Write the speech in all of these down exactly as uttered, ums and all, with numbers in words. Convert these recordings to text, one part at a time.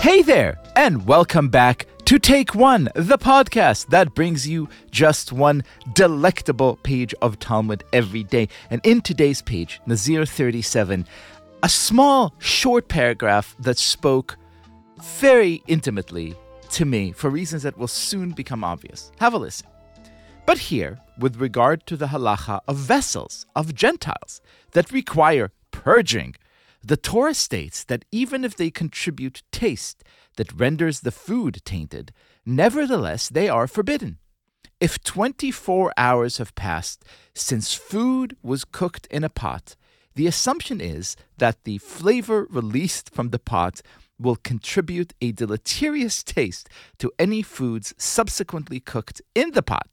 Hey there, and welcome back to Take One, the podcast that brings you just one delectable page of Talmud every day. And in today's page, Nazir thirty-seven, a small, short paragraph that spoke very intimately to me for reasons that will soon become obvious. Have a listen. But here, with regard to the halakha of vessels, of Gentiles, that require purging, the Torah states that even if they contribute taste that renders the food tainted, nevertheless they are forbidden. If twenty-four hours have passed since food was cooked in a pot, the assumption is that the flavor released from the pot will contribute a deleterious taste to any foods subsequently cooked in the pot.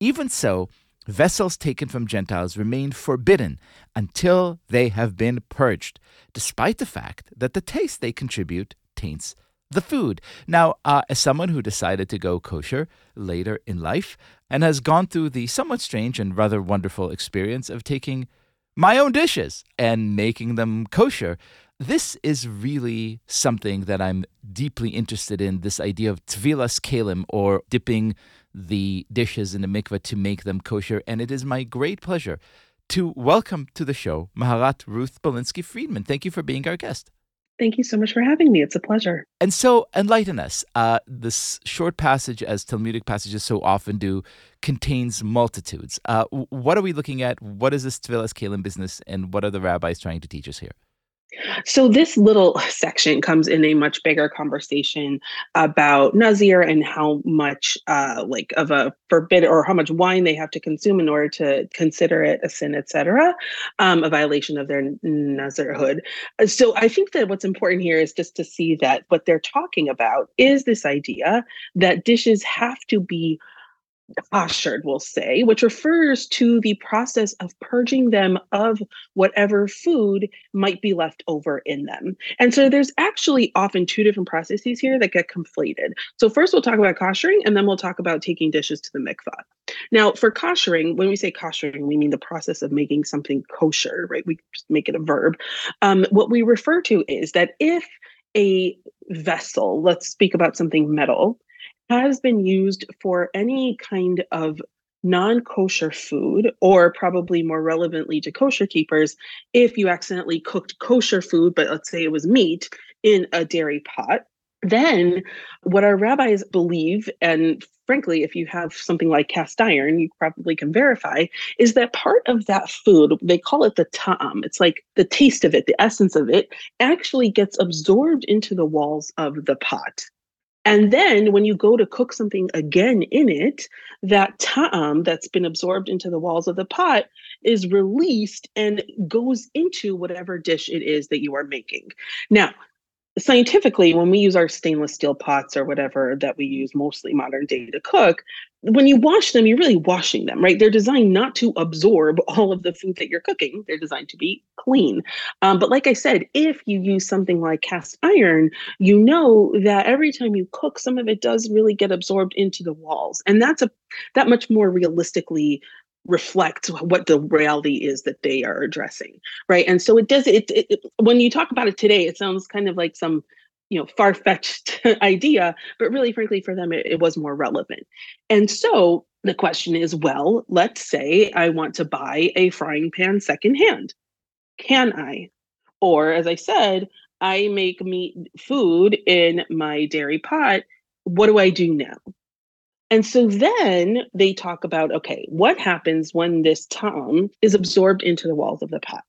Even so, vessels taken from Gentiles remain forbidden until they have been purged, despite the fact that the taste they contribute taints the food. Now, uh, as someone who decided to go kosher later in life and has gone through the somewhat strange and rather wonderful experience of taking my own dishes and making them kosher, this is really something that I'm deeply interested in, this idea of tvilas kalim, or dipping the dishes in the mikveh to make them kosher. And it is my great pleasure to welcome to the show Maharat Ruth Balinski Friedman. Thank you for being our guest. Thank you so much for having me. It's a pleasure. And so enlighten us. Uh, this short passage, as Talmudic passages so often do, contains multitudes. Uh, what are we looking at? What is this tvilas kalim business, and what are the rabbis trying to teach us here? So this little section comes in a much bigger conversation about Nazir and how much uh, like of a forbid or how much wine they have to consume in order to consider it a sin, et cetera, um, a violation of their Nazirhood. So I think that what's important here is just to see that what they're talking about is this idea that dishes have to be koshered, we'll say, which refers to the process of purging them of whatever food might be left over in them. And so there's actually often two different processes here that get conflated. So first we'll talk about koshering, and then we'll talk about taking dishes to the mikveh. Now, for koshering, when we say koshering, we mean the process of making something kosher, right? We just make it a verb. Um, what we refer to is that if a vessel, let's speak about something metal, has been used for any kind of non-kosher food, or probably more relevantly to kosher keepers, if you accidentally cooked kosher food, but let's say it was meat, in a dairy pot, then what our rabbis believe, and frankly, if you have something like cast iron, you probably can verify, is that part of that food, they call it the ta'am, it's like the taste of it, the essence of it, actually gets absorbed into the walls of the pot. And then when you go to cook something again in it, that ta'am that's been absorbed into the walls of the pot is released and goes into whatever dish it is that you are making. Now, scientifically, when we use our stainless steel pots or whatever that we use mostly modern day to cook, when you wash them, you're really washing them, right? They're designed not to absorb all of the food that you're cooking. They're designed to be clean. Um, but like I said, if you use something like cast iron, you know that every time you cook, some of it does really get absorbed into the walls. And that's a that much more realistically reflect what the reality is that they are addressing, right? And so it does, it, it, it when you talk about it today, it sounds kind of like some you know, far-fetched idea, but really, frankly, for them, it, it was more relevant. And so the question is, well, let's say I want to buy a frying pan secondhand. Can I? Or as I said, I make meat food in my dairy pot. What do I do now? And so then they talk about, okay, what happens when this ta'am is absorbed into the walls of the pot?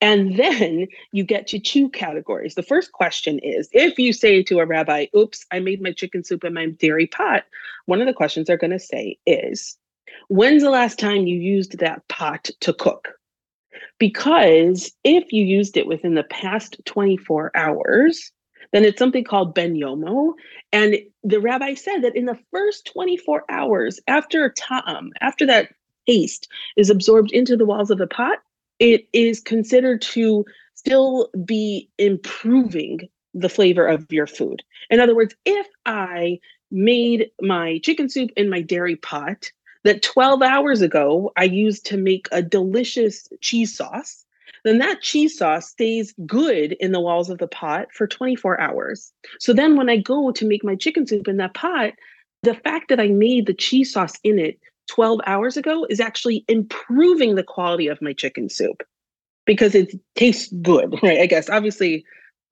And then you get to two categories. The first question is, if you say to a rabbi, oops, I made my chicken soup in my dairy pot, one of the questions they're going to say is, when's the last time you used that pot to cook? Because if you used it within the past twenty-four hours, then it's something called benyomo. And the rabbi said that in the first twenty-four hours after ta'am, after that taste is absorbed into the walls of the pot, it is considered to still be improving the flavor of your food. In other words, if I made my chicken soup in my dairy pot that twelve hours ago I used to make a delicious cheese sauce, then that cheese sauce stays good in the walls of the pot for twenty-four hours. So then when I go to make my chicken soup in that pot, the fact that I made the cheese sauce in it twelve hours ago is actually improving the quality of my chicken soup because it tastes good, right? I guess, obviously,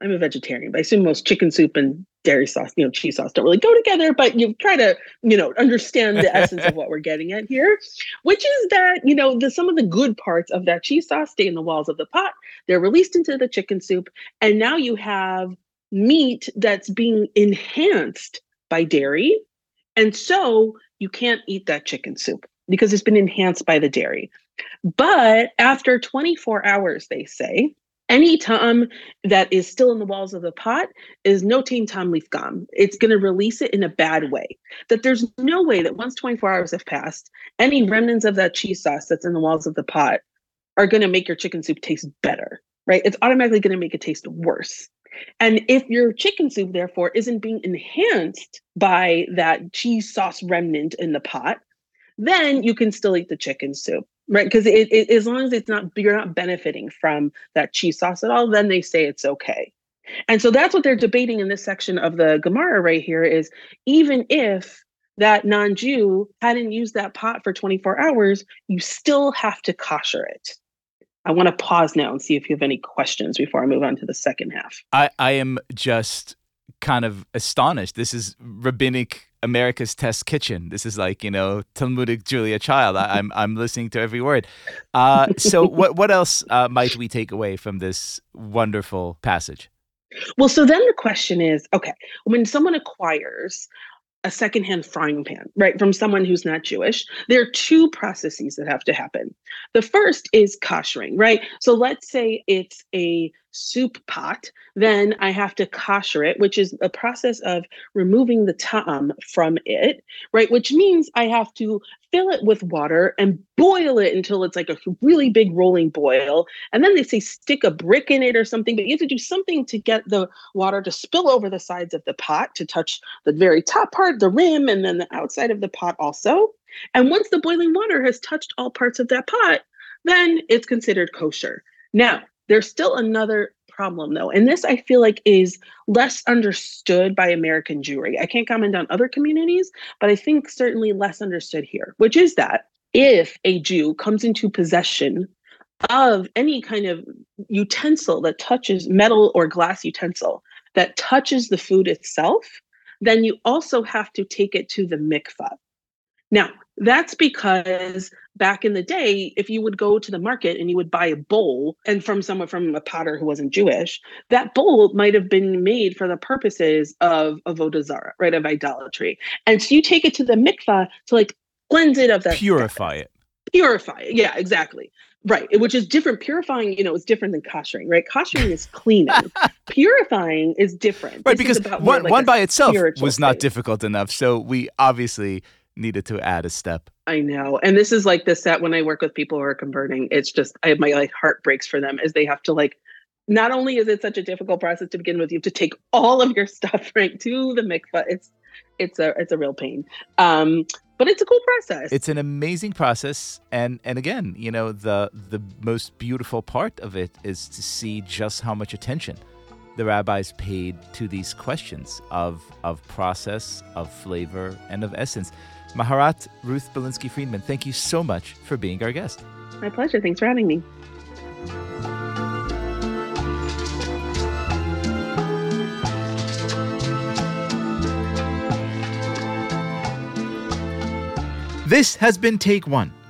I'm a vegetarian, but I assume most chicken soup and dairy sauce, you know, cheese sauce don't really go together, but you try to, you know, understand the essence of what we're getting at here, which is that, you know, the, some of the good parts of that cheese sauce stay in the walls of the pot. They're released into the chicken soup. And now you have meat that's being enhanced by dairy. And so you can't eat that chicken soup because it's been enhanced by the dairy. But after twenty-four hours, they say, any ta'am that is still in the walls of the pot is no tame tom leaf gum. It's going to release it in a bad way. That there's no way that once twenty-four hours have passed, any remnants of that cheese sauce that's in the walls of the pot are going to make your chicken soup taste better, right? It's automatically going to make it taste worse. And if your chicken soup, therefore, isn't being enhanced by that cheese sauce remnant in the pot, then you can still eat the chicken soup. Right, because it, it, as long as it's not, you're not benefiting from that cheese sauce at all, then they say it's okay. And so that's what they're debating in this section of the Gemara right here is even if that non-Jew hadn't used that pot for twenty-four hours, you still have to kosher it. I want to pause now and see if you have any questions before I move on to the second half. I, I am just kind of astonished. This is rabbinic America's test kitchen. This is like, you know, Talmudic Julia Child. I, I'm I'm listening to every word. Uh, so what what else uh, might we take away from this wonderful passage? Well, so then the question is, okay, when someone acquires a secondhand frying pan, right, from someone who's not Jewish, there are two processes that have to happen. The first is koshering, right? So let's say it's a soup pot, then I have to kosher it, which is a process of removing the ta'am from it, right? Which means I have to fill it with water and boil it until it's like a really big rolling boil. And then they say stick a brick in it or something, but you have to do something to get the water to spill over the sides of the pot to touch the very top part, the rim, and then the outside of the pot also. And once the boiling water has touched all parts of that pot, then it's considered kosher. Now, there's still another problem, though, and this I feel like is less understood by American Jewry. I can't comment on other communities, but I think certainly less understood here, which is that if a Jew comes into possession of any kind of utensil that touches metal or glass utensil that touches the food itself, then you also have to take it to the mikveh. Now, that's because back in the day, if you would go to the market and you would buy a bowl and from someone from a potter who wasn't Jewish, that bowl might have been made for the purposes of avodah zarah, right, of idolatry. And so you take it to the mikveh to like cleanse it of that. Purify stuff. it. Purify it. Yeah, exactly. Right. Which is different. Purifying, you know, is different than koshering, right? Koshering is cleaning. Purifying is different. Right, this because about one, like one by itself was not thing. difficult enough. So we obviously needed to add a step. I know. And this is like the set when I work with people who are converting. It's just, I my like heart breaks for them as they have to like, not only is it such a difficult process to begin with, you have to take all of your stuff right to the mikveh. It's, it's a, it's a real pain. Um, but it's a cool process. It's an amazing process. And, and again, you know, the, the most beautiful part of it is to see just how much attention the rabbis paid to these questions of, of process, of flavor, and of essence. Maharat Ruth Balinski Friedman, thank you so much for being our guest. My pleasure. Thanks for having me. This has been Take One.